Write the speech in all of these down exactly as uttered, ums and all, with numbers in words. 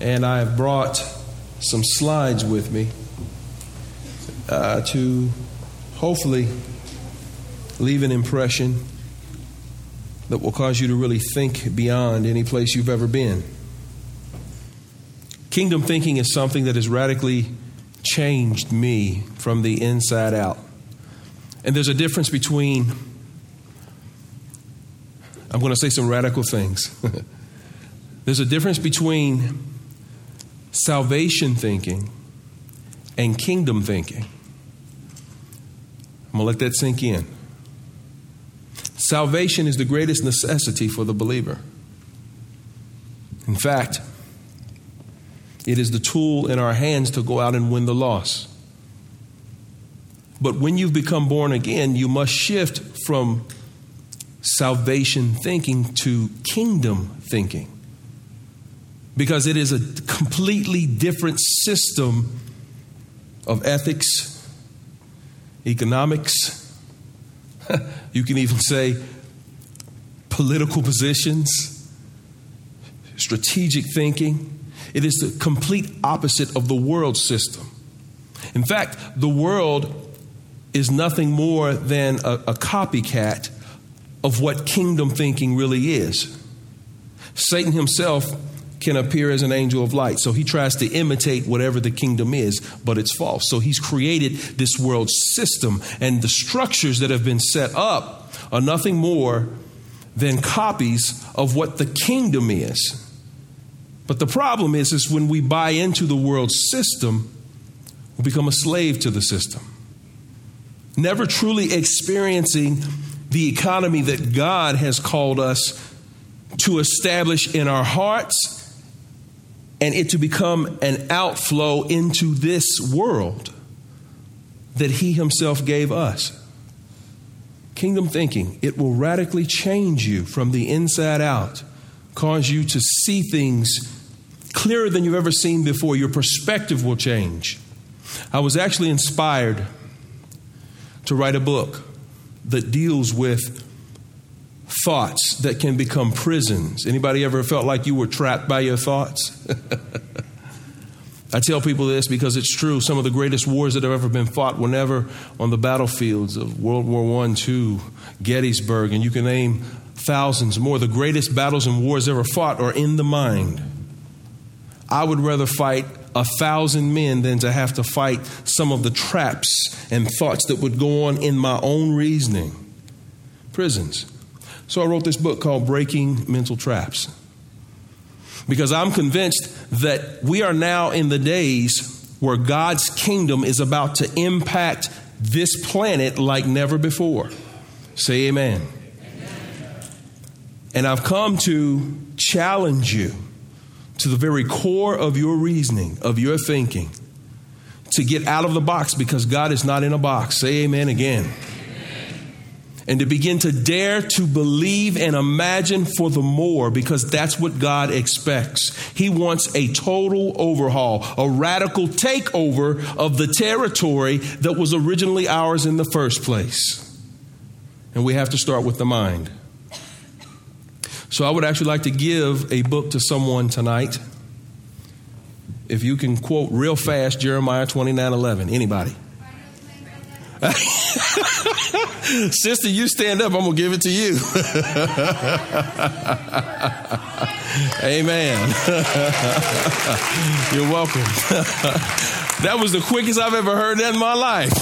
and I have brought some slides with me uh, to hopefully leave an impression that will cause you to really think beyond any place you've ever been. Kingdom thinking is something that has radically changed me from the inside out. And there's a difference between, I'm going to say some radical things. There's a difference between salvation thinking and kingdom thinking. I'm going to let that sink in. Salvation is the greatest necessity for the believer. In fact, it is the tool in our hands to go out and win the loss. But when you've become born again, you must shift from salvation thinking to kingdom thinking, because it is a completely different system of ethics, economics, you can even say political positions, strategic thinking. It is the complete opposite of the world system. In fact, the world is nothing more than a, a copycat of what kingdom thinking really is. Satan himself can appear as an angel of light, so he tries to imitate whatever the kingdom is, but it's false. So he's created this world system, and the structures that have been set up are nothing more than copies of what the kingdom is. But the problem is, is when we buy into the world system, we become a slave to the system, never truly experiencing the economy that God has called us to establish in our hearts, and it to become an outflow into this world that he himself gave us. Kingdom thinking, it will radically change you from the inside out, cause you to see things clearer than you've ever seen before. Your perspective will change. I was actually inspired to write a book that deals with thoughts that can become prisons. Anybody ever felt like you were trapped by your thoughts? I tell people this because it's true. Some of the greatest wars that have ever been fought were never on the battlefields of World War One, Two, Gettysburg, and you can name thousands more. The greatest battles and wars ever fought are in the mind. I would rather fight a thousand men than to have to fight some of the traps and thoughts that would go on in my own reasoning. Prisons. So I wrote this book called Breaking Mental Traps, because I'm convinced that we are now in the days where God's kingdom is about to impact this planet like never before. Say amen. Amen. And I've come to challenge you to the very core of your reasoning, of your thinking, to get out of the box, because God is not in a box. Say amen again. And to begin to dare to believe and imagine for the more, because that's what God expects. He wants a total overhaul, a radical takeover of the territory that was originally ours in the first place. And we have to start with the mind. So I would actually like to give a book to someone tonight. If you can quote real fast Jeremiah twenty-nine eleven, anybody? Sister, you stand up. I'm going to give it to you. Amen. You're welcome. That was the quickest I've ever heard that in my life.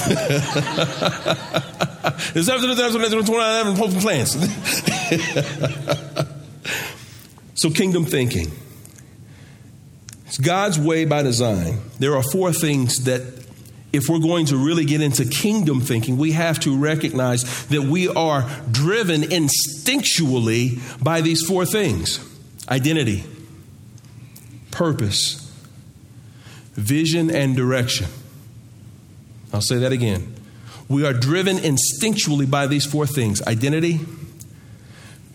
So kingdom thinking. It's God's way by design. There are four things that, if we're going to really get into kingdom thinking, we have to recognize that we are driven instinctually by these four things: identity, purpose, vision, and direction. I'll say that again. We are driven instinctually by these four things: identity,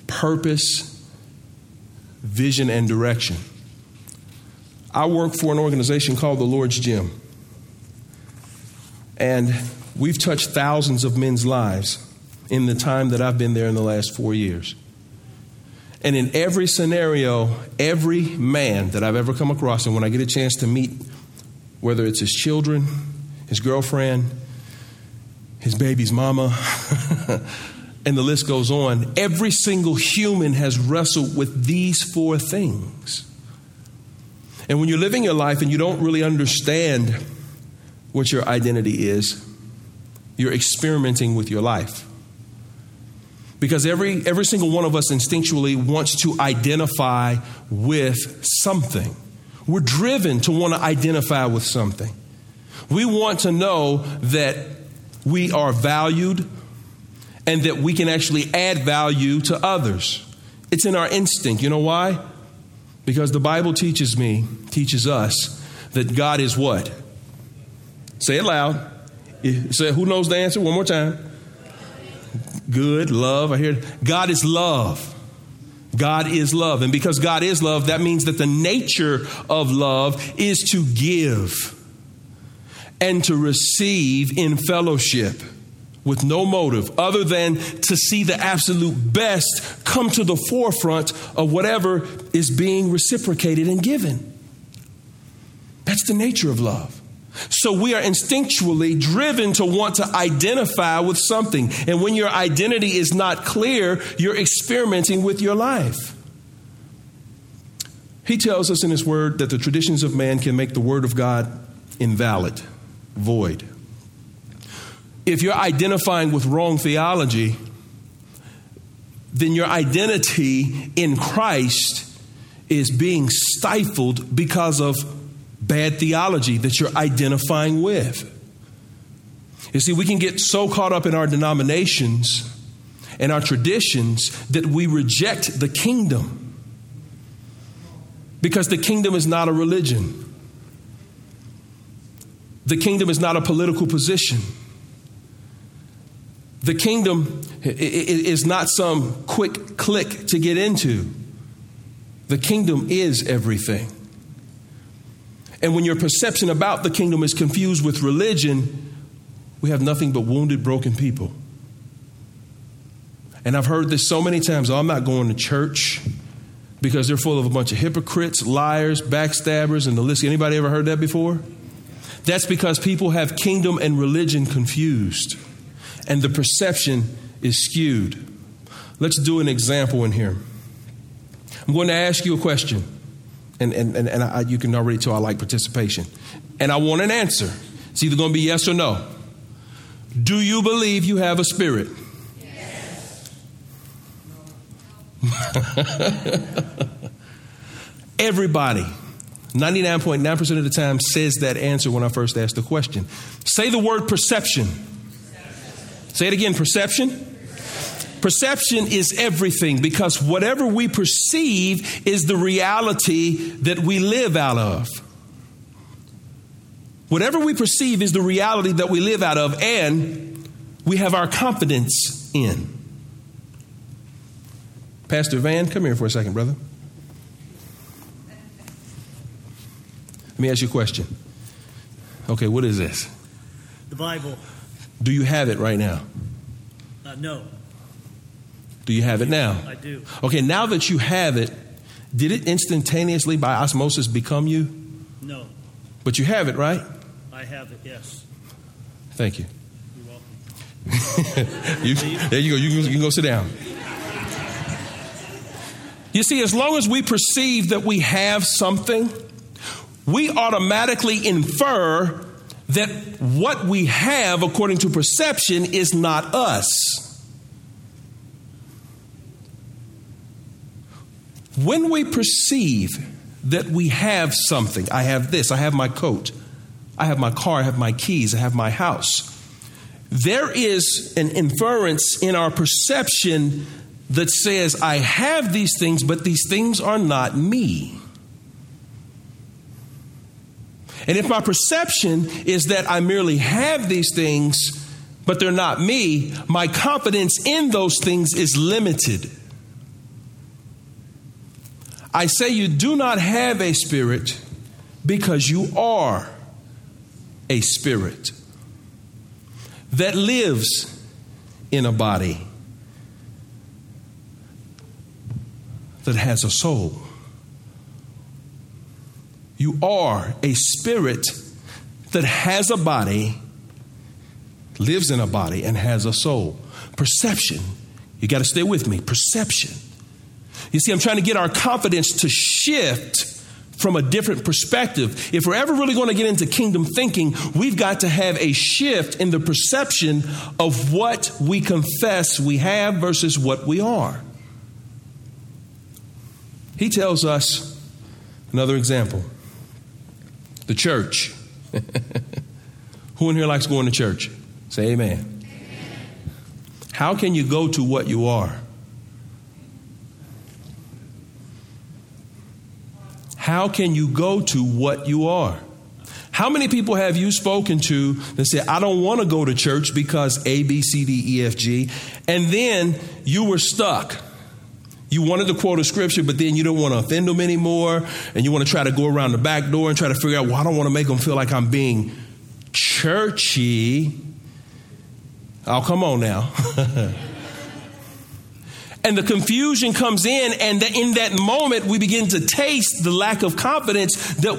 purpose, vision, and direction. I work for an organization called the Lord's Gym. And we've touched thousands of men's lives in the time that I've been there in the last four years. And in every scenario, every man that I've ever come across, and when I get a chance to meet, whether it's his children, his girlfriend, his baby's mama, and the list goes on, every single human has wrestled with these four things. And when you're living your life and you don't really understand what your identity is, you're experimenting with your life. Because every every single one of us instinctually wants to identify with something. We're driven to want to identify with something. We want to know that we are valued and that we can actually add value to others. It's in our instinct. You know why? Because the Bible teaches me, teaches us, that God is what? Say it loud. Say, who knows the answer? One more time. Good, love. I hear it. God is love. God is love. And because God is love, that means that the nature of love is to give and to receive in fellowship with no motive other than to see the absolute best come to the forefront of whatever is being reciprocated and given. That's the nature of love. So we are instinctually driven to want to identify with something. And when your identity is not clear, you're experimenting with your life. He tells us in his word that the traditions of man can make the word of God invalid, void. If you're identifying with wrong theology, then your identity in Christ is being stifled because of bad theology that you're identifying with. You see, we can get so caught up in our denominations and our traditions that we reject the kingdom, because the kingdom is not a religion. The kingdom is not a political position. The kingdom is not some quick click to get into. The kingdom is everything. And when your perception about the kingdom is confused with religion, we have nothing but wounded, broken people. And I've heard this so many times. Oh, I'm not going to church because they're full of a bunch of hypocrites, liars, backstabbers, and the list. Anybody ever heard that before? That's because people have kingdom and religion confused, and the perception is skewed. Let's do an example in here. I'm going to ask you a question. And and, and, and I, you can already tell I like participation. And I want an answer. It's either going to be yes or no. Do you believe you have a spirit? Yes. Everybody, ninety-nine point nine percent of the time, says that answer when I first ask the question. Say the word perception. Perception. Say it again, perception. Perception is everything, because whatever we perceive is the reality that we live out of. Whatever we perceive is the reality that we live out of and we have our confidence in. Pastor Van, come here for a second, brother. Let me ask you a question. Okay, what is this? The Bible. Do you have it right now? Uh, no. Do you have it now? I do. Okay, now that you have it, did it instantaneously by osmosis become you? No. But you have it, right? I have it, yes. Thank you. You're welcome. you, there you go. You can, you can go sit down. You see, as long as we perceive that we have something, we automatically infer that what we have, according to perception, is not us. When we perceive that we have something, I have this, I have my coat, I have my car, I have my keys, I have my house, there is an inference in our perception that says, I have these things, but these things are not me. And if my perception is that I merely have these things, but they're not me, my confidence in those things is limited. I say you do not have a spirit because you are a spirit that lives in a body. that has a soul. You are a spirit that has a body, lives in a body, and has a soul. Perception. You got to stay with me. Perception. You see, I'm trying to get our confidence to shift from a different perspective. If we're ever really going to get into kingdom thinking, we've got to have a shift in the perception of what we confess we have versus what we are. He tells us another example. The church. Who in here likes going to church? Say amen. Amen. How can you go to what you are? How can you go to what you are? How many people have you spoken to that say, I don't want to go to church because A, B, C, D, E, F, G, and then you were stuck. You wanted to quote a scripture, but then you don't want to offend them anymore, and you want to try to go around the back door and try to figure out, well, I don't want to make them feel like I'm being churchy. Oh, come on now. And the confusion comes in, and in that moment, we begin to taste the lack of confidence that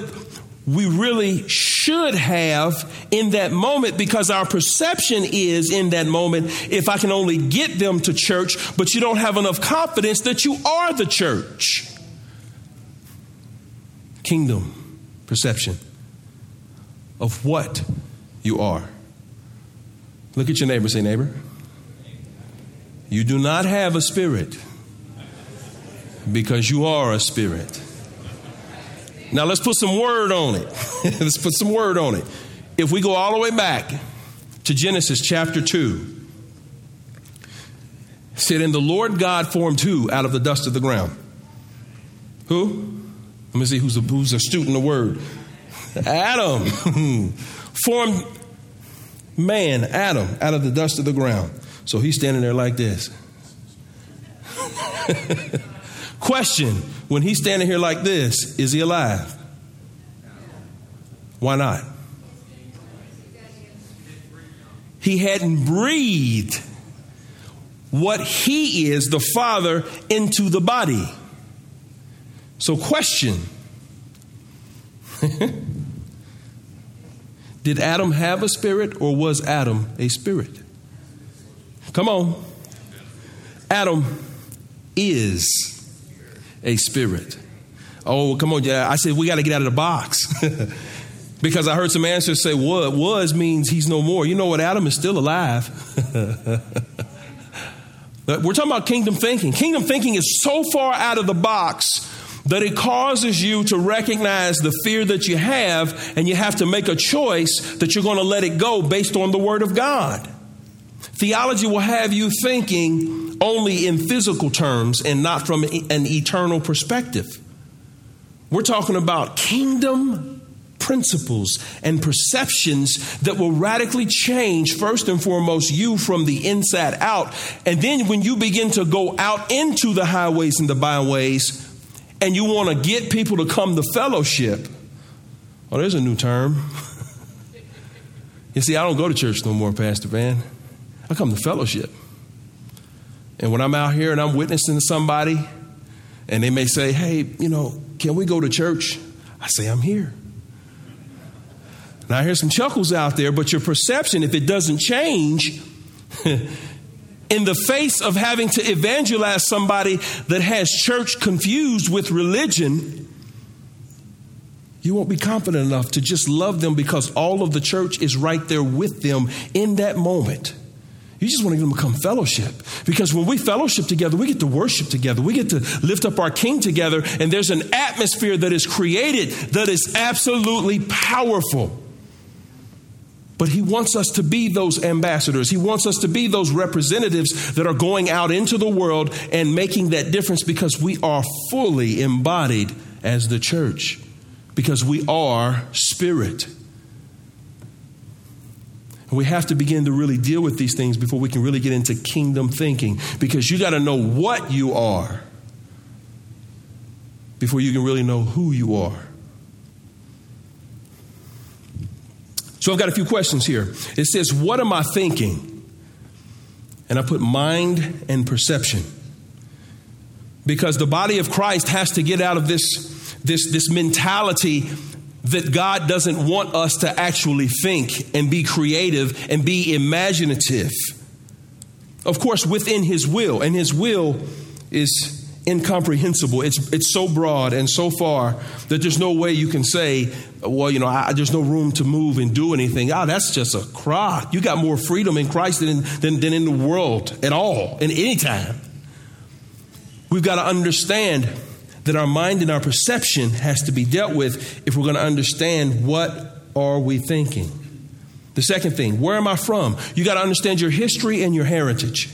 we really should have in that moment, because our perception is in that moment, if I can only get them to church, but you don't have enough confidence that you are the church. Kingdom perception of what you are. Look at your neighbor, say, neighbor, you do not have a spirit because you are a spirit. Now let's put some word on it. Let's put some word on it. If we go all the way back to Genesis chapter two, it said, and the Lord God formed who out of the dust of the ground? Who? Let me see who's a, who's astute in the word. Adam. Formed man, Adam, out of the dust of the ground. So he's standing there like this. Question, when he's standing here like this, is he alive? Why not? He hadn't breathed what he is, the Father, into the body. So question, did Adam have a spirit, or was Adam a spirit? Come on. Adam is a spirit. Oh, come on. Yeah, I said, we got to get out of the box. Because I heard some answers say, what was means he's no more. You know what? Adam is still alive. But we're talking about kingdom thinking. Kingdom thinking is so far out of the box that it causes you to recognize the fear that you have, and you have to make a choice that you're going to let it go based on the Word of God. Theology will have you thinking only in physical terms and not from an eternal perspective. We're talking about kingdom principles and perceptions that will radically change, first and foremost, you from the inside out. And then when you begin to go out into the highways and the byways, and you want to get people to come to fellowship. Oh, there's a new term. You see, I don't go to church no more, Pastor Van. I come to fellowship. And when I'm out here and I'm witnessing to somebody, and they may say, hey, you know, can we go to church? I say, I'm here. Now, I hear some chuckles out there, but your perception, if it doesn't change, in the face of having to evangelize somebody that has church confused with religion, you won't be confident enough to just love them because all of the church is right there with them in that moment. You just want to get them to come fellowship, because when we fellowship together, we get to worship together. We get to lift up our King together. And there's an atmosphere that is created that is absolutely powerful. But he wants us to be those ambassadors. He wants us to be those representatives that are going out into the world and making that difference, because we are fully embodied as the church, because we are spirit. And we have to begin to really deal with these things before we can really get into kingdom thinking, because you got to know what you are before you can really know who you are. So I've got a few questions here. It says, what am I thinking? And I put mind and perception. Because the body of Christ has to get out of this, this, this mentality that God doesn't want us to actually think and be creative and be imaginative. Of course, within his will, and his will is incomprehensible. It's it's so broad and so far that there's no way you can say, well, you know, I, there's no room to move and do anything. Oh, that's just a crock. You got more freedom in Christ than in, than, than in the world at all, in any time. We've got to understand that our mind and our perception has to be dealt with if we're going to understand what are we thinking. The second thing, where am I from? You got to understand your history and your heritage.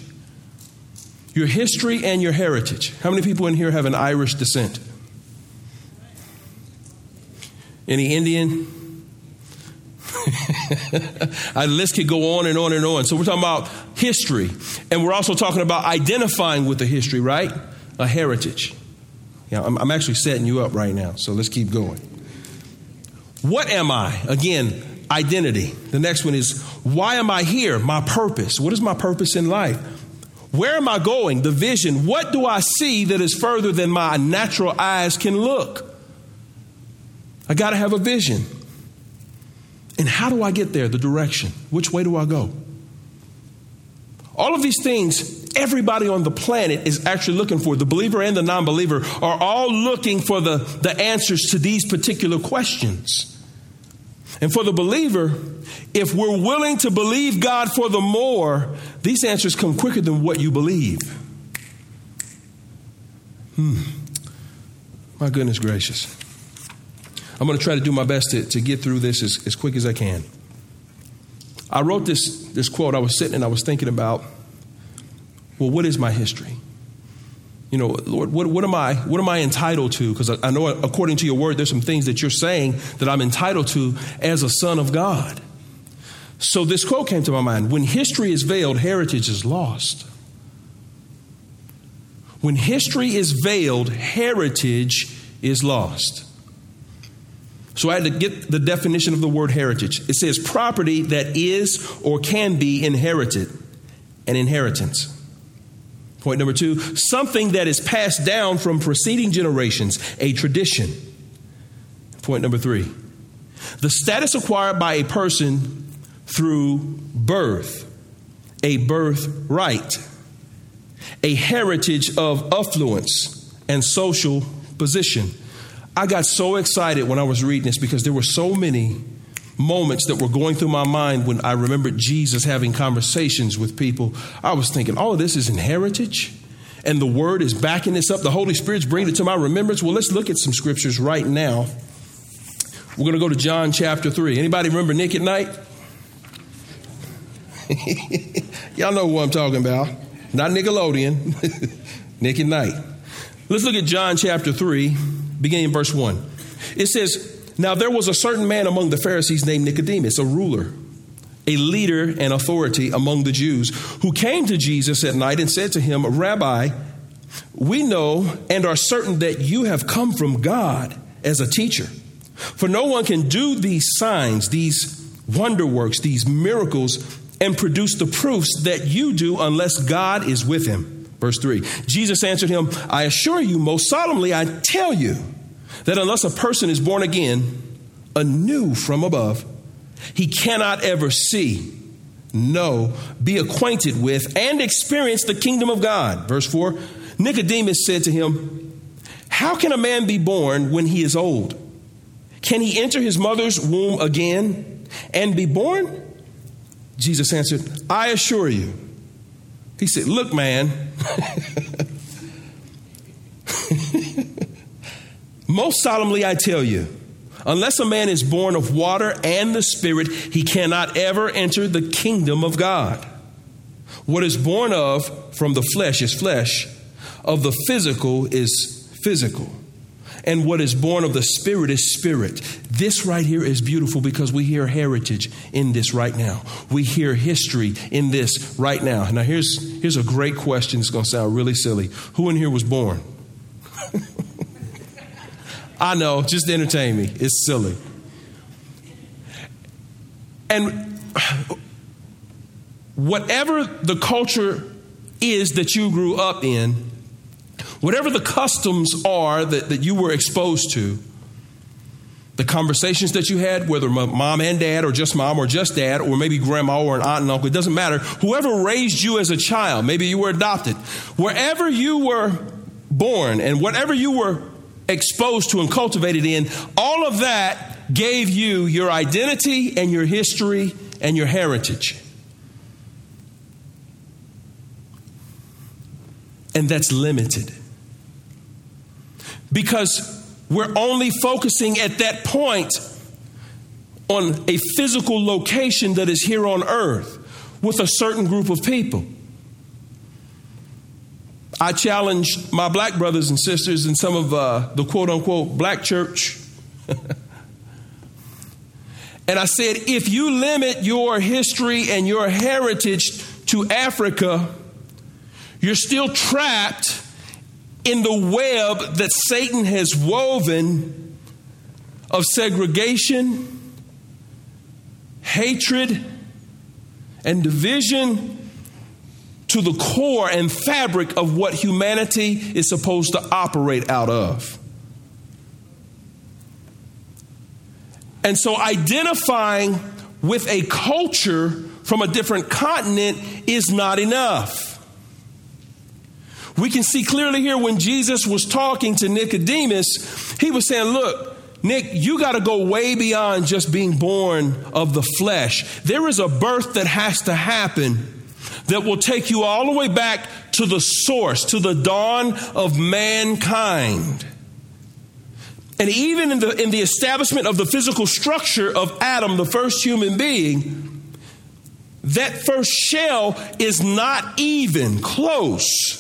Your history and your heritage. How many people in here have an Irish descent? Any Indian? The list could go on and on and on. So we're talking about history. And we're also talking about identifying with the history, right? A heritage. Yeah, I'm, I'm actually setting you up right now. So let's keep going. What am I? Again, identity. The next one is, why am I here? My purpose. What is my purpose in life? Where am I going? The vision. What do I see that is further than my natural eyes can look? I got to have a vision. And how do I get there? The direction. Which way do I go? All of these things, everybody on the planet is actually looking for. The believer and the non-believer are all looking for the, the answers to these particular questions. And for the believer, if we're willing to believe God for the more, these answers come quicker than what you believe. Hmm. My goodness gracious. I'm going to try to do my best to, to get through this as, as quick as I can. I wrote this, this quote. I was sitting and I was thinking about, well, what is my history? You know, Lord, what, what am I what am I entitled to? Because I, I know according to your word, there's some things that you're saying that I'm entitled to as a son of God. So this quote came to my mind. When history is veiled, heritage is lost. When history is veiled, heritage is lost. So I had to get the definition of the word heritage. It says property that is or can be inherited, an inheritance. Point number two, something that is passed down from preceding generations, a tradition. Point number three, the status acquired by a person through birth, a birthright, a heritage of affluence and social position. I got so excited when I was reading this because there were so many moments that were going through my mind when I remembered Jesus having conversations with people. I was thinking, all of this is in heritage, and the word is backing this up. The Holy Spirit's bringing it to my remembrance. Well, let's look at some scriptures right now. We're going to go to John chapter three. Anybody remember Nick at Night? Y'all know what I'm talking about. Not Nickelodeon. Nick at Night. Let's look at John chapter three, beginning in verse one. It says, now, there was a certain man among the Pharisees named Nicodemus, a ruler, a leader and authority among the Jews, who came to Jesus at night and said to him, Rabbi, we know and are certain that you have come from God as a teacher, for no one can do these signs, these wonder works, these miracles, and produce the proofs that you do unless God is with him. Verse three, Jesus answered him, I assure you, most solemnly, I tell you, that unless a person is born again, anew from above, he cannot ever see, know, be acquainted with, and experience the kingdom of God. Verse four, Nicodemus said to him, how can a man be born when he is old? Can he enter his mother's womb again and be born? Jesus answered, I assure you. He said, look, man. Most solemnly, I tell you, unless a man is born of water and the Spirit, he cannot ever enter the kingdom of God. What is born of from the flesh is flesh, of the physical is physical, and what is born of the Spirit is spirit. This right here is beautiful because we hear heritage in this right now. We hear history in this right now. Now, here's, here's a great question. It's going to sound really silly. Who in here was born? I know, just to entertain me. It's silly. And whatever the culture is that you grew up in, Whatever the customs are that, that you were exposed to, the conversations that you had, whether mom and dad or just mom or just dad or maybe grandma or an aunt and uncle, it doesn't matter. Whoever raised you as a child, maybe you were adopted, wherever you were born and whatever you were exposed to and cultivated in, all of that gave you your identity and your history and your heritage. And that's limited. Because we're only focusing at that point on a physical location that is here on earth with a certain group of people. I challenged my black brothers and sisters in some of uh, the quote unquote black church. And I said, if you limit your history and your heritage to Africa, you're still trapped in the web that Satan has woven of segregation, hatred, and division to the core and fabric of what humanity is supposed to operate out of. And so identifying with a culture from a different continent is not enough. We can see clearly here when Jesus was talking to Nicodemus, he was saying, look, Nick, you got to go way beyond just being born of the flesh. There is a birth that has to happen that will take you all the way back to the source, to the dawn of mankind. And even in the, in the establishment of the physical structure of Adam, the first human being, that first shell is not even close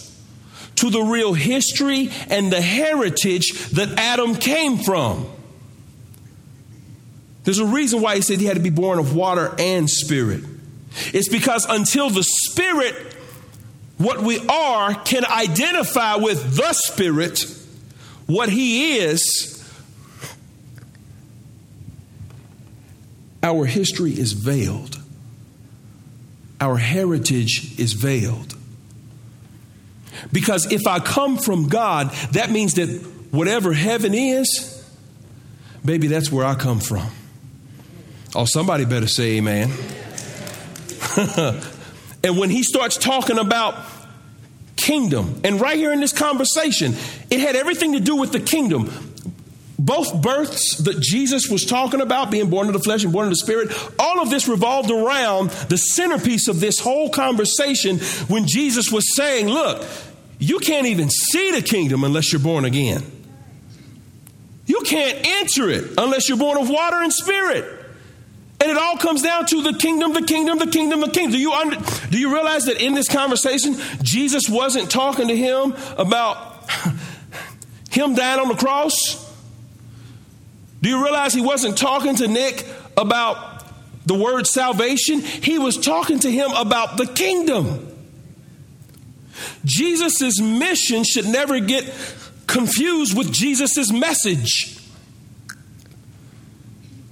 to the real history and the heritage that Adam came from. There's a reason why he said he had to be born of water and spirit. It's because until the spirit, what we are, can identify with the spirit, what he is, our history is veiled. Our heritage is veiled. Because if I come from God, that means that whatever heaven is, baby, that's where I come from. Oh, somebody better say amen. And when he starts talking about kingdom, and right here in this conversation, it had everything to do with the kingdom. Both births that Jesus was talking about, being born of the flesh and born of the spirit, all of this revolved around the centerpiece of this whole conversation when Jesus was saying, look, you can't even see the kingdom unless you're born again. You can't enter it unless you're born of water and spirit. And it all comes down to the kingdom, the kingdom, the kingdom, the kingdom. Do you under, do you realize that in this conversation, Jesus wasn't talking to him about him dying on the cross? Do you realize he wasn't talking to Nick about the word salvation? He was talking to him about the kingdom. Jesus' mission should never get confused with Jesus' message.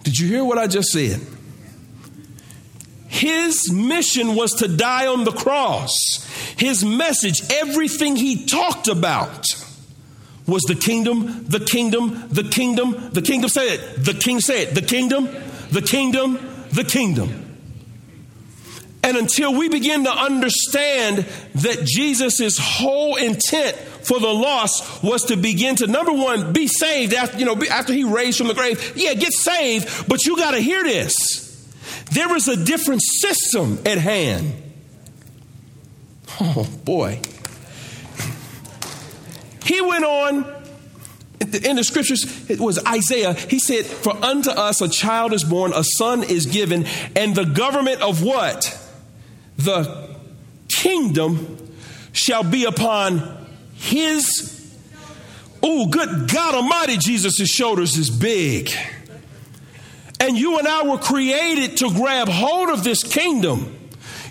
Did you hear what I just said? His mission was to die on the cross. His message, everything he talked about, was the kingdom, the kingdom, the kingdom, the kingdom. Say it. The king said, the kingdom, the kingdom, the kingdom. And until we begin to understand that Jesus' whole intent for the lost was to begin to, number one, be saved after, you know, after he raised from the grave. Yeah, get saved, but you got to hear this. There is a different system at hand. Oh, boy. He went on in the scriptures, it was Isaiah. He said, for unto us a child is born, a son is given, and the government of what? The kingdom shall be upon his. Oh, good God Almighty, Jesus' shoulders is big. And you and I were created to grab hold of this kingdom.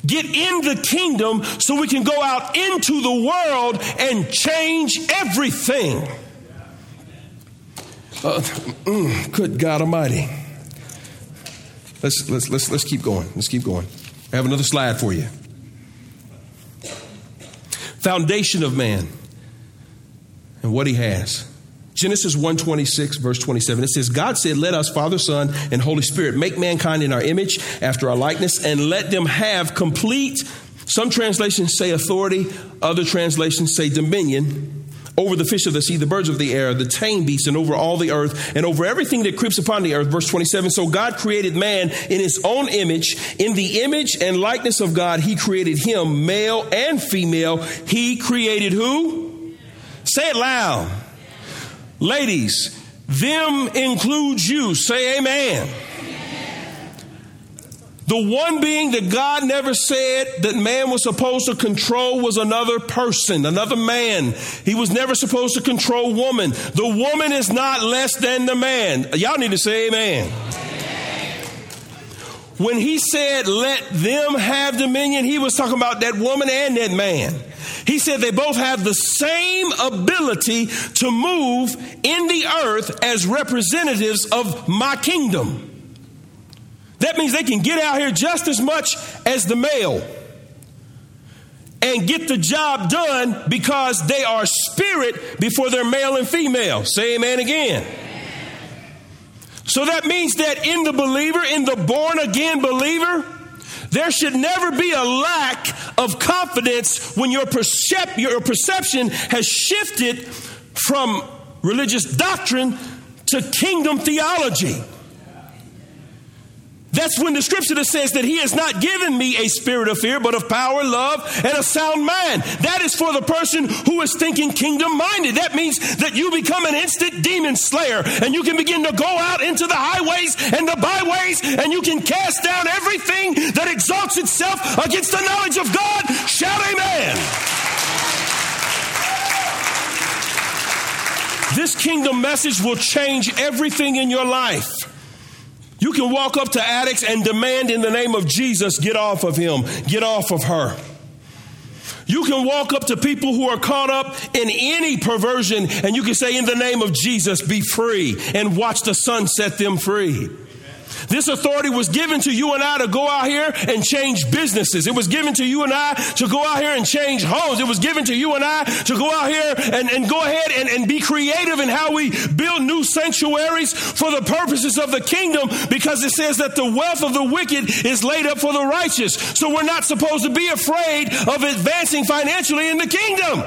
Get in the kingdom so we can go out into the world and change everything. Uh, mm, good God Almighty. Let's, let's, let's, let's keep going. Let's keep going. I have another slide for you. Foundation of man. and what he has. Genesis one twenty-six, verse twenty-seven, it says, God said, let us, Father, Son, and Holy Spirit, make mankind in our image, after our likeness, and let them have complete, some translations say authority, other translations say dominion, over the fish of the sea, the birds of the air, the tame beasts, and over all the earth, and over everything that creeps upon the earth. Verse twenty-seven, so God created man in his own image. In the image and likeness of God, he created him, male and female. He created who? Say it loud. Ladies, them includes you. Say amen. Amen. The one being that God never said that man was supposed to control was another person, another man. He was never supposed to control woman. The woman is not less than the man. Y'all need to say amen. Amen. When he said, let them have dominion, he was talking about that woman and that man. He said they both have the same ability to move in the earth as representatives of my kingdom. That means they can get out here just as much as the male and get the job done because they are spirit before they're male and female. Say amen again. So that means that in the believer, in the born again believer, there should never be a lack of confidence when your, percep- your perception has shifted from religious doctrine to kingdom theology. That's when the scripture that says that he has not given me a spirit of fear, but of power, love, and a sound mind. That is for the person who is thinking kingdom-minded. That means that you become an instant demon slayer, and you can begin to go out into the highways and the byways, and you can cast down everything that exalts itself against the knowledge of God. Shout amen. This kingdom message will change everything in your life. You can walk up to addicts and demand in the name of Jesus, get off of him, get off of her. You can walk up to people who are caught up in any perversion and you can say, in the name of Jesus, be free, and watch the sun set them free. This authority was given to you and I to go out here and change businesses. It was given to you and I to go out here and change homes. It was given to you and I to go out here and, and go ahead and, and be creative in how we build new sanctuaries for the purposes of the kingdom, because it says that the wealth of the wicked is laid up for the righteous. So we're not supposed to be afraid of advancing financially in the kingdom.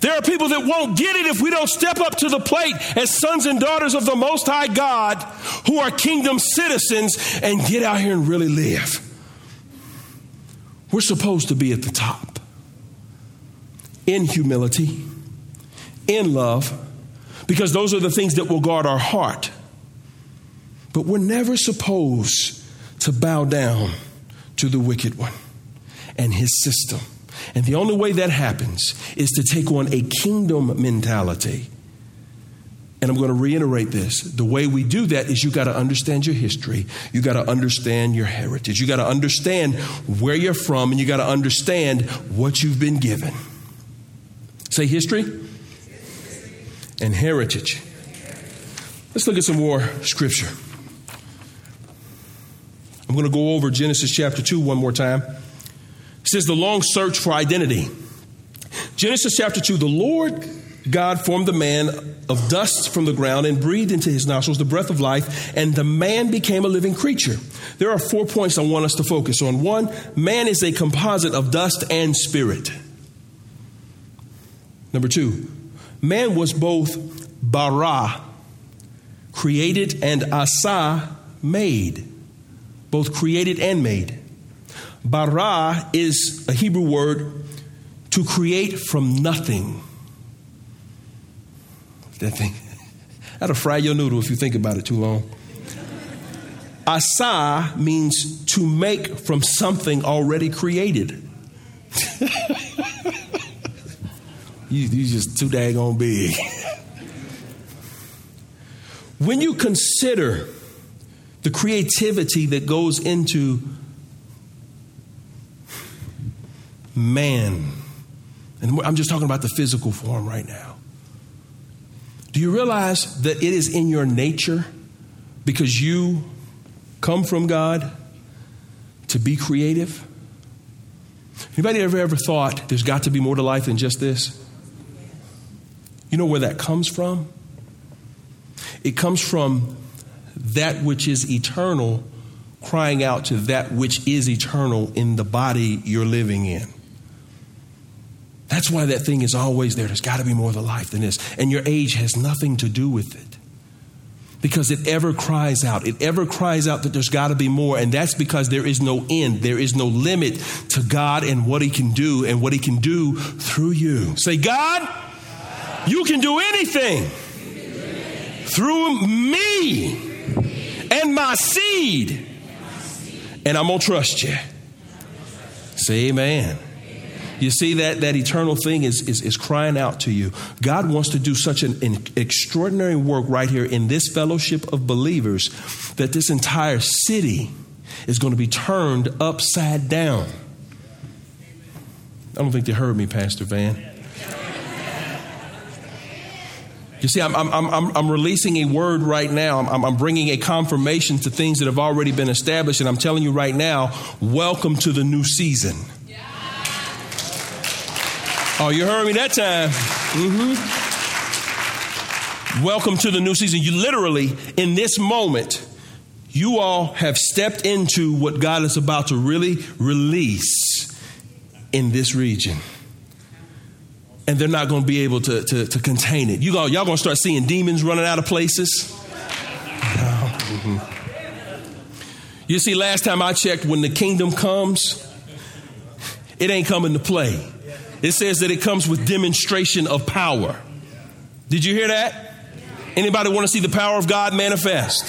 There are people that won't get it if we don't step up to the plate as sons and daughters of the Most High God who are kingdom citizens and get out here and really live. We're supposed to be at the top in humility, in love, because those are the things that will guard our heart. But we're never supposed to bow down to the wicked one and his system. And the only way that happens is to take on a kingdom mentality. And I'm going to reiterate this. The way we do that is you got to understand your history. You got to understand your heritage. You got to understand where you're from, and you got to understand what you've been given. Say history and heritage. Let's look at some more scripture. I'm going to go over Genesis chapter two one more time. It says the long search for identity. Genesis chapter two, the Lord God formed the man of dust from the ground and breathed into his nostrils the breath of life, and the man became a living creature. There are four points I want us to focus on. One, man is a composite of dust and spirit. Number two, man was both bara, created, and asa, made. Both created and made. Bara is a Hebrew word to create from nothing. That thing, that'll fry your noodle if you think about it too long. Asa means to make from something already created. you, you just too daggone big. When you consider the creativity that goes into man, and I'm just talking about the physical form right now. Do you realize that it is in your nature, because you come from God, to be creative? Anybody ever, ever thought there's got to be more to life than just this? You know where that comes from? It comes from that which is eternal crying out to that which is eternal in the body you're living in. That's why that thing is always there. There's got to be more to life than this. And your age has nothing to do with it. Because it ever cries out. It ever cries out that there's got to be more. And that's because there is no end. There is no limit to God and what he can do and what he can do through you. Say, God, you can do anything through me and my seed. And I'm going to trust you. Say amen. You see, that that eternal thing is, is, is crying out to you. God wants to do such an, an extraordinary work right here in this fellowship of believers that this entire city is going to be turned upside down. I don't think they heard me, Pastor Van. You see, I'm, I'm, I'm, I'm releasing a word right now. I'm, I'm bringing a confirmation to things that have already been established. And I'm telling you right now, welcome to the new season. Oh, you heard me that time. Mm-hmm. Welcome to the new season. You literally, in this moment, you all have stepped into what God is about to really release in this region. And they're not going to be able to, to, to contain it. You go, y'all going to start seeing demons running out of places. Oh, mm-hmm. You see, last time I checked, when the kingdom comes, it ain't coming to play. It says that it comes with demonstration of power. Did you hear that? Anybody want to see the power of God manifest?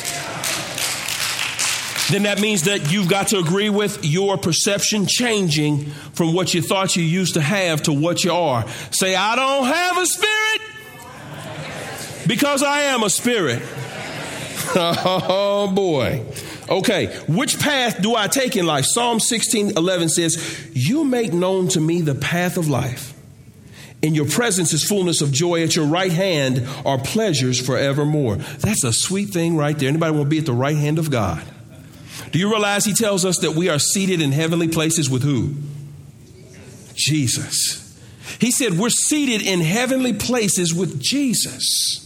Then that means that you've got to agree with your perception changing from what you thought you used to have to what you are. Say, I don't have a spirit because I am a spirit. Oh, boy. Okay, which path do I take in life? Psalm sixteen eleven says, you make known to me the path of life. In your presence is fullness of joy. At your right hand are pleasures forevermore. That's a sweet thing right there. Anybody want to be at the right hand of God? Do you realize he tells us that we are seated in heavenly places with who? Jesus. He said we're seated in heavenly places with Jesus.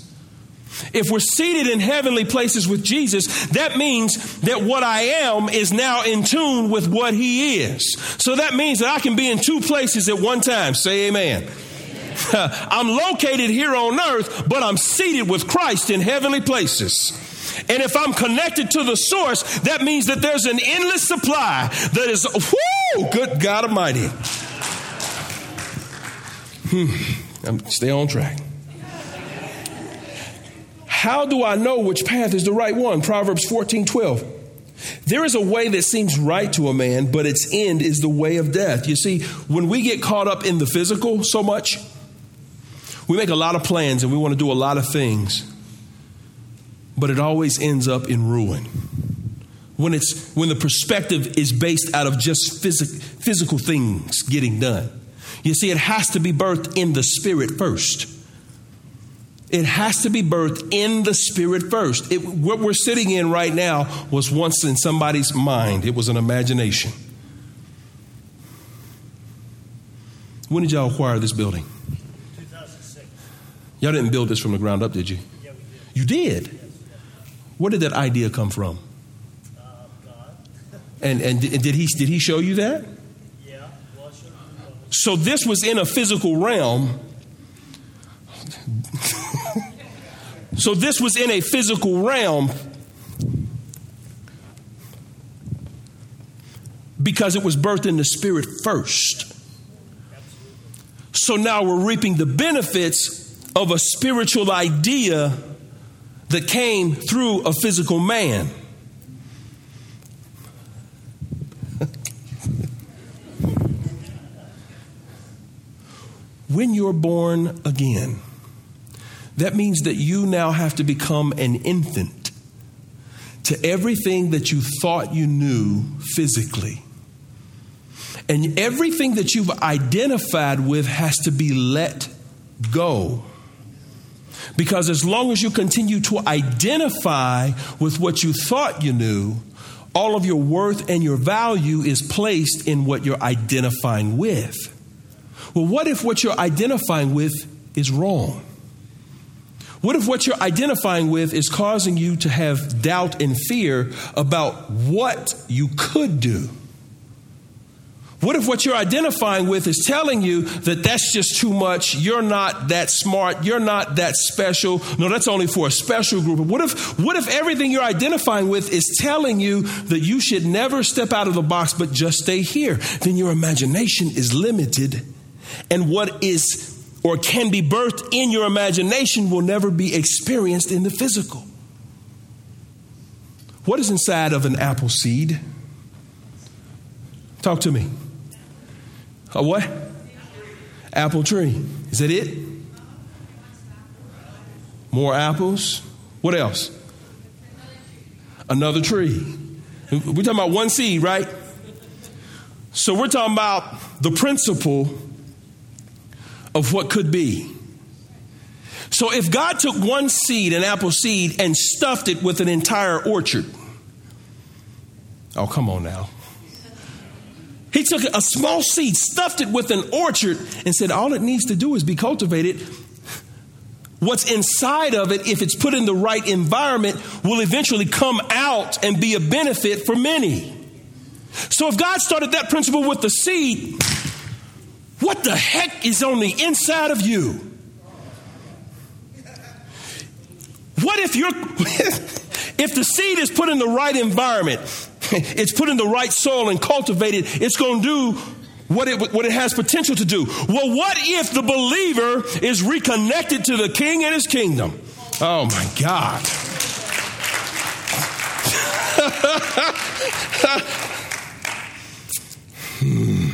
If we're seated in heavenly places with Jesus, that means that what I am is now in tune with what he is. So that means that I can be in two places at one time. Say amen. amen. I'm located here on earth, but I'm seated with Christ in heavenly places. And if I'm connected to the source, that means that there's an endless supply that is, whoo, good God Almighty. Hmm. I'm, stay on track. How do I know which path is the right one? Proverbs fourteen twelve. There is a way that seems right to a man, but its end is the way of death. You see, when we get caught up in the physical so much, we make a lot of plans and we want to do a lot of things, but it always ends up in ruin. When it's when the perspective is based out of just phys- physical things getting done. You see, it has to be birthed in the spirit first. It has to be birthed in the spirit first. It, what we're sitting in right now was once in somebody's mind. It was an imagination. When did y'all acquire this building? two thousand six. Y'all didn't build this from the ground up, did you? Yeah, we did. You did? Where did that idea come from? Uh, God. And and did, did he did he show you that? Yeah. Well, sure. So this was in a physical realm. So this was in a physical realm because it was birthed in the spirit first. So now we're reaping the benefits of a spiritual idea that came through a physical man. When you're born again, that means that you now have to become an infant to everything that you thought you knew physically. And everything that you've identified with has to be let go. Because as long as you continue to identify with what you thought you knew, all of your worth and your value is placed in what you're identifying with. Well, what if what you're identifying with is wrong? What if what you're identifying with is causing you to have doubt and fear about what you could do? What if what you're identifying with is telling you that that's just too much, you're not that smart, you're not that special, no, that's only for a special group. But what if, what if everything you're identifying with is telling you that you should never step out of the box but just stay here? Then your imagination is limited, and what is or can be birthed in your imagination will never be experienced in the physical. What is inside of an apple seed? Talk to me. A what? Apple tree. Is that it? More apples. What else? Another tree. We're talking about one seed, right? So we're talking about the principle of what could be. So if God took one seed, an apple seed, and stuffed it with an entire orchard. Oh, come on now. He took a small seed, stuffed it with an orchard, and said all it needs to do is be cultivated. What's inside of it, if it's put in the right environment, will eventually come out and be a benefit for many. So if God started that principle with the seed, what the heck is on the inside of you? What if you're, if the seed is put in the right environment, it's put in the right soil and cultivated, it's going to do what it, what it has potential to do. Well, what if the believer is reconnected to the King and his kingdom? Oh, my God. hmm.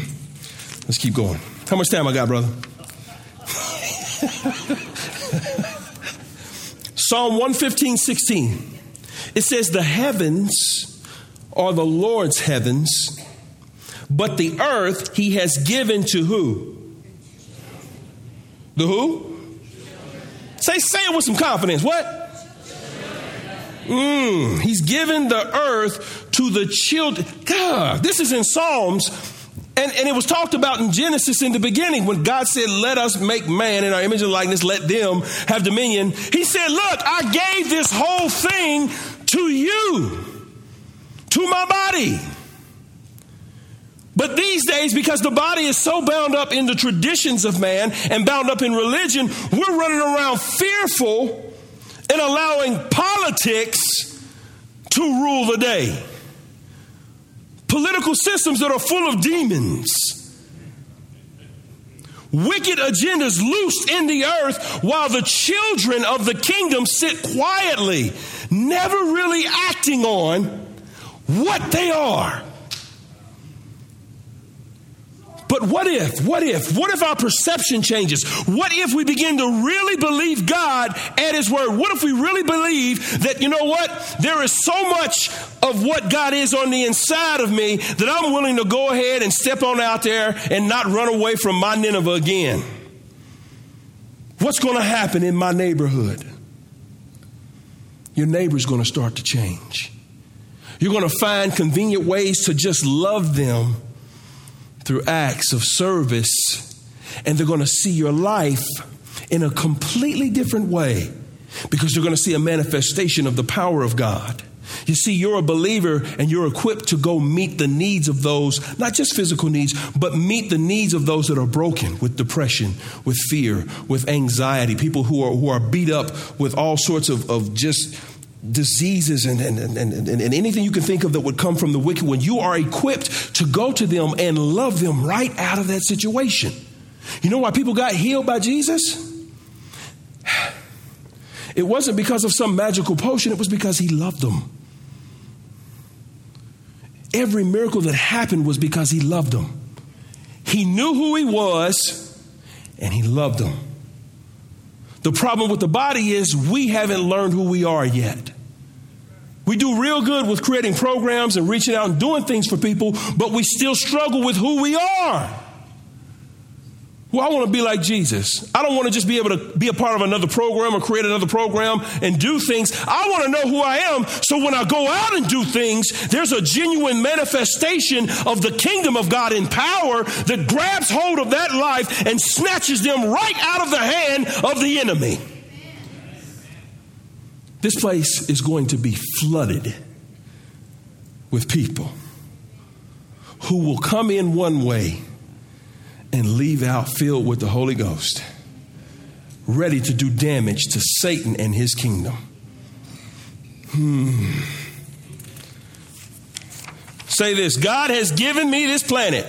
Let's keep going. How much time I got, brother? Psalm one fifteen, sixteen. It says, the heavens are the Lord's heavens, but the earth he has given to who? The who? Say, say it with some confidence. What? Mm, he's given the earth to the children. God, this is in Psalms. And, and it was talked about in Genesis in the beginning when God said, let us make man in our image and likeness, let them have dominion. He said, look, I gave this whole thing to you, to my body. But these days, because the body is so bound up in the traditions of man and bound up in religion, we're running around fearful and allowing politics to rule the day. Political systems that are full of demons. Wicked agendas loosed in the earth while the children of the kingdom sit quietly, never really acting on what they are. But what if, what if, what if our perception changes? What if we begin to really believe God and his word? What if we really believe that, you know what? There is so much of what God is on the inside of me that I'm willing to go ahead and step on out there and not run away from my Nineveh again. What's going to happen in my neighborhood? Your neighbor's going to start to change. You're going to find convenient ways to just love them through acts of service. And they're going to see your life in a completely different way because they're going to see a manifestation of the power of God. You see, you're a believer and you're equipped to go meet the needs of those, not just physical needs, but meet the needs of those that are broken with depression, with fear, with anxiety, people who are who are beat up with all sorts of, of just diseases and, and, and, and, and anything you can think of that would come from the wicked one. You are equipped to go to them and love them right out of that situation. You know why people got healed by Jesus? It wasn't because of some magical potion. It was because he loved them. Every miracle that happened was because he loved them. He knew who he was and he loved them. The problem with the body is we haven't learned who we are yet. We do real good with creating programs and reaching out and doing things for people, but we still struggle with who we are. Well, I want to be like Jesus. I don't want to just be able to be a part of another program or create another program and do things. I want to know who I am. So when I go out and do things, there's a genuine manifestation of the kingdom of God in power that grabs hold of that life and snatches them right out of the hand of the enemy. This place is going to be flooded with people who will come in one way and leave out filled with the Holy Ghost, ready to do damage to Satan and his kingdom. Hmm. Say this: God has given me this planet,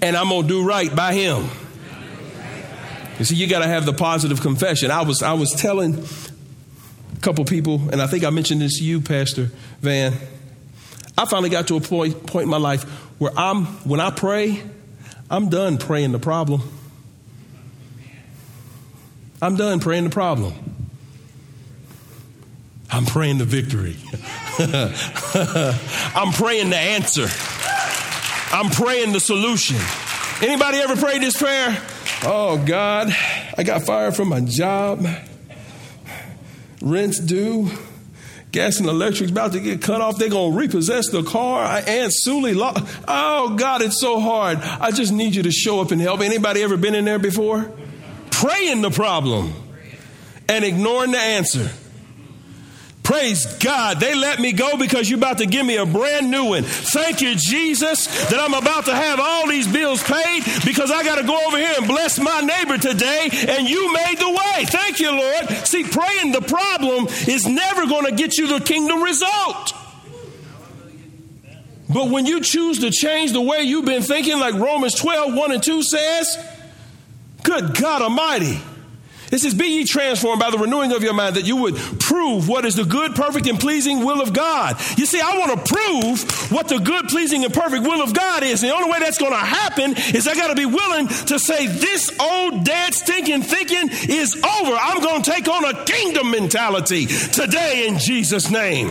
and I'm going to do right by him. You see, you got to have the positive confession. I was I was telling a couple people, and I think I mentioned this to you, Pastor Van. I finally got to a point, point in my life where I'm when I pray, I'm done praying the problem. I'm done praying the problem. I'm praying the victory. I'm praying the answer. I'm praying the solution. Anybody ever prayed this prayer? Oh, God, I got fired from my job. Rent's due. Gas and electric's about to get cut off. They're going to repossess the car. I Aunt Sully lost. Oh, God, it's so hard. I just need you to show up and help. Anybody ever been in there before? Praying the problem and ignoring the answer. Praise God, they let me go because you're about to give me a brand new one. Thank you, Jesus, that I'm about to have all these bills paid because I got to go over here and bless my neighbor today, and you made the way. Thank you, Lord. See, praying the problem is never going to get you the kingdom result. But when you choose to change the way you've been thinking, like Romans twelve, one and two says, good God Almighty. It says, be ye transformed by the renewing of your mind, that you would prove what is the good, perfect, and pleasing will of God. You see, I want to prove what the good, pleasing, and perfect will of God is. And the only way that's going to happen is I got to be willing to say, this old dead stinking thinking is over. I'm going to take on a kingdom mentality today in Jesus' name.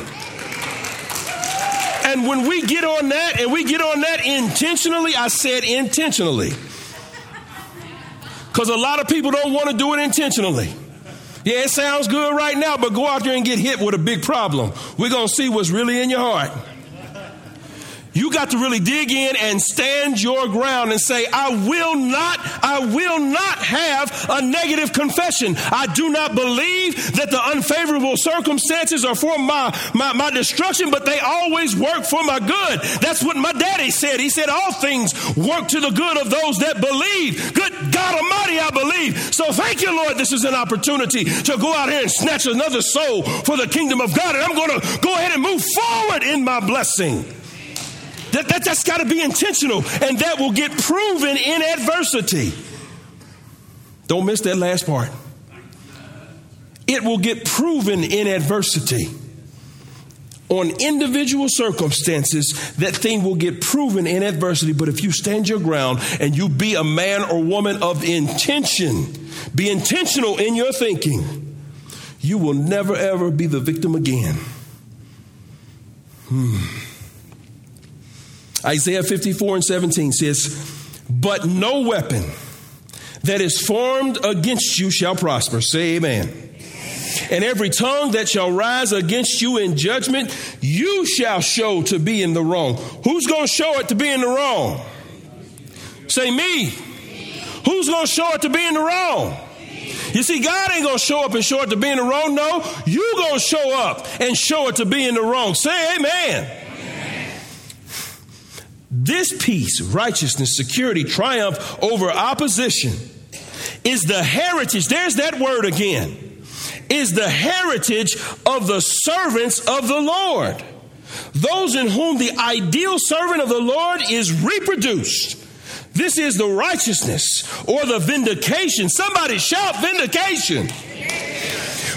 And when we get on that, and we get on that intentionally, I said intentionally. Because a lot of people don't want to do it intentionally. Yeah, it sounds good right now, but go out there and get hit with a big problem. We're going to see what's really in your heart. You got to really dig in and stand your ground and say, I will not, I will not have a negative confession. I do not believe that the unfavorable circumstances are for my, my, my destruction, but they always work for my good. That's what my daddy said. He said, all things work to the good of those that believe. Good God Almighty, I believe. So thank you, Lord. This is an opportunity to go out here and snatch another soul for the kingdom of God. And I'm going to go ahead and move forward in my blessing. That, that, that's got to be intentional, and that will get proven in adversity. Don't miss that last part. It will get proven in adversity. On individual circumstances, that thing will get proven in adversity. But if you stand your ground and you be a man or woman of intention, be intentional in your thinking, you will never, ever be the victim again. Hmm. Isaiah fifty-four and seventeen says, but no weapon that is formed against you shall prosper. Say amen. Amen. And every tongue that shall rise against you in judgment, you shall show to be in the wrong. Who's going to show it to be in the wrong? Say me. me. Who's going to show it to be in the wrong? Me. You see, God ain't going to show up and show it to be in the wrong. No, you going to show up and show it to be in the wrong. Say amen. This peace, righteousness, security, triumph over opposition is the heritage. There's that word again. Is the heritage of the servants of the Lord. Those in whom the ideal servant of the Lord is reproduced. This is the righteousness or the vindication. Somebody shout vindication.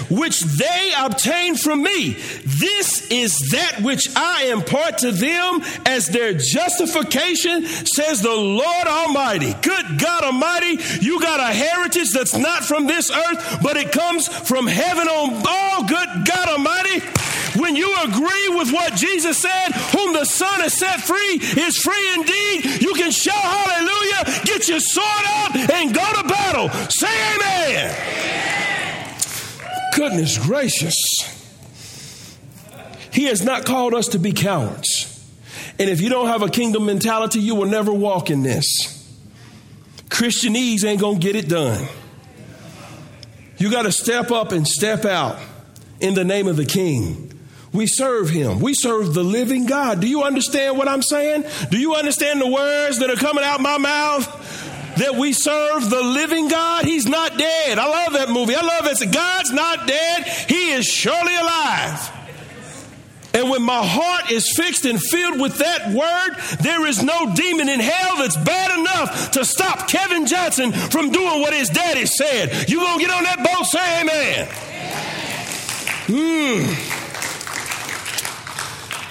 Which they obtain from me. This is that which I impart to them as their justification, says the Lord Almighty. Good God Almighty, you got a heritage that's not from this earth, but it comes from heaven on all. Good God Almighty, when you agree with what Jesus said, whom the Son has set free is free indeed, you can shout hallelujah, get your sword out, and go to battle. Say amen. Amen. Goodness gracious. He has not called us to be cowards. And if you don't have a kingdom mentality, you will never walk in this. Christianese ain't going to get it done. You got to step up and step out in the name of the King. We serve him. We serve the living God. Do you understand what I'm saying? Do you understand the words that are coming out my mouth? That we serve the living God. He's not dead. I love that movie. I love it. God's not dead. He is surely alive. And when my heart is fixed and filled with that word, there is no demon in hell that's bad enough to stop Kevin Johnson from doing what his daddy said. You gonna get on that boat? Say amen. Mm.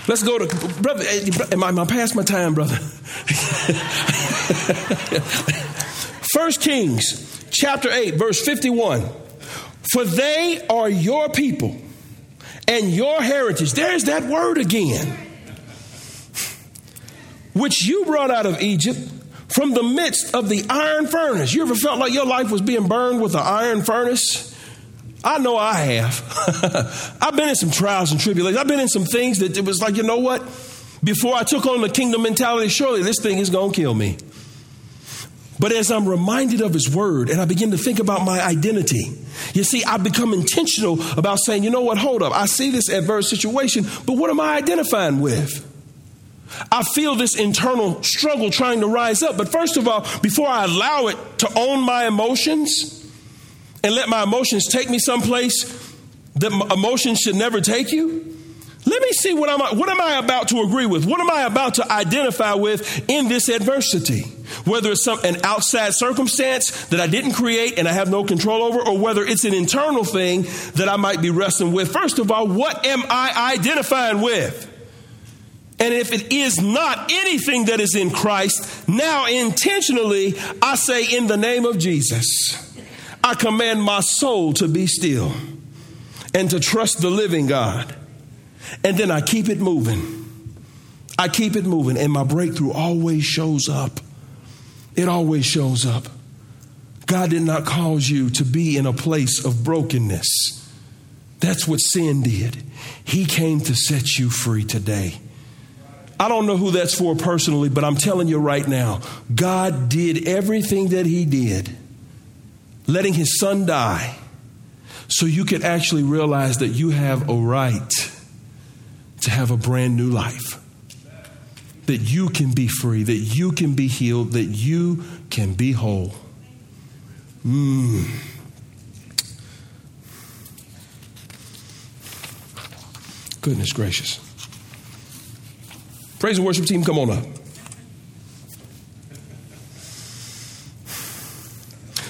Let's go to brother. Am I, am I past my time, brother? First Kings chapter eight, verse fifty-one. For they are your people and your heritage. There's that word again. Which you brought out of Egypt from the midst of the iron furnace. You ever felt like your life was being burned with an iron furnace? I know I have. I've been in some trials and tribulations. I've been in some things that it was like, you know what? Before I took on the kingdom mentality, surely this thing is going to kill me. But as I'm reminded of his word and I begin to think about my identity, you see, I become intentional about saying, you know what, hold up. I see this adverse situation, but what am I identifying with? I feel this internal struggle trying to rise up. But first of all, before I allow it to own my emotions and let my emotions take me someplace that emotions should never take you, let me see what I'm, what am I about to agree with? What am I about to identify with in this adversity? Whether it's some, an outside circumstance that I didn't create and I have no control over, or whether it's an internal thing that I might be wrestling with. First of all, what am I identifying with? And if it is not anything that is in Christ, now intentionally, I say in the name of Jesus, I command my soul to be still and to trust the living God. And then I keep it moving. I keep it moving. And my breakthrough always shows up. It always shows up. God did not cause you to be in a place of brokenness. That's what sin did. He came to set you free today. I don't know who that's for personally, but I'm telling you right now, God did everything that he did, letting his son die, so you could actually realize that you have a right to have a brand new life, that you can be free, that you can be healed, that you can be whole. Mm. Goodness gracious. Praise and worship team, come on up.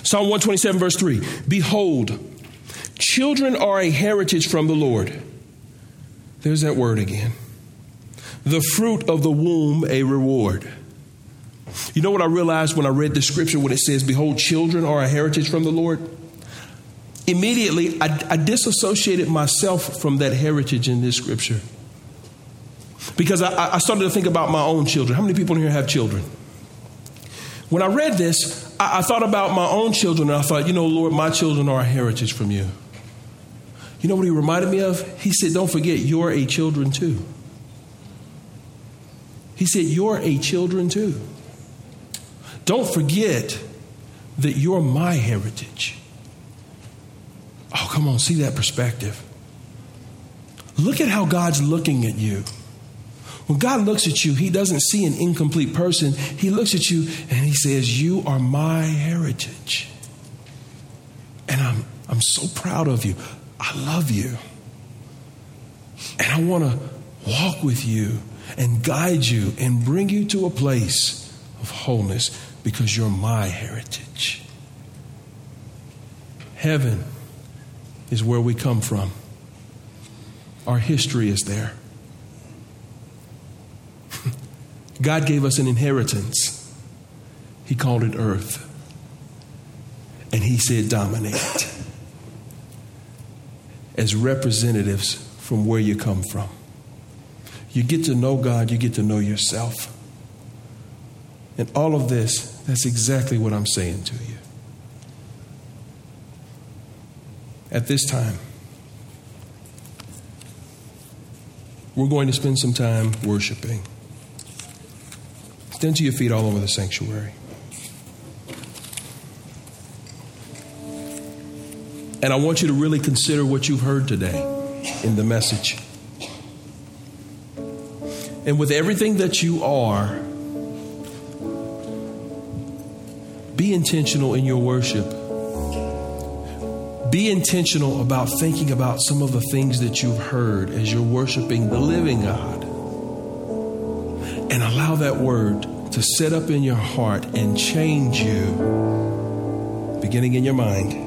Psalm one twenty-seven, verse three. Behold, children are a heritage from the Lord. There's that word again. The fruit of the womb, a reward. You know what I realized when I read the scripture, when it says, behold, children are a heritage from the Lord? Immediately, I, I disassociated myself from that heritage in this scripture. Because I, I started to think about my own children. How many people in here have children? When I read this, I, I thought about my own children. And I thought, you know, Lord, my children are a heritage from you. You know what he reminded me of? He said, don't forget, you're a children too. He said, you're a children too. Don't forget that you're my heritage. Oh, come on, see that perspective. Look at how God's looking at you. When God looks at you, he doesn't see an incomplete person. He looks at you and he says, you are my heritage. And I'm I'm so proud of you. I love you. And I want to walk with you and guide you and bring you to a place of wholeness because you're my heritage. Heaven is where we come from. Our history is there. God gave us an inheritance. He called it earth. And he said, dominate. As representatives from where you come from. You get to know God, you get to know yourself. And all of this, that's exactly what I'm saying to you. At this time, we're going to spend some time worshiping. Stand to your feet all over the sanctuary. And I want you to really consider what you've heard today in the message. And with everything that you are, be intentional in your worship. Be intentional about thinking about some of the things that you've heard as you're worshiping the living God. And allow that word to set up in your heart and change you, beginning in your mind.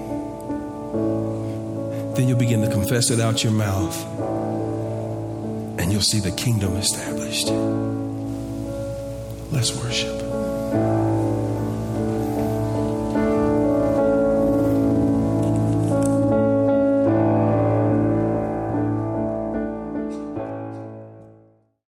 Then you'll begin to confess it out your mouth, and you'll see the kingdom established. Let's worship.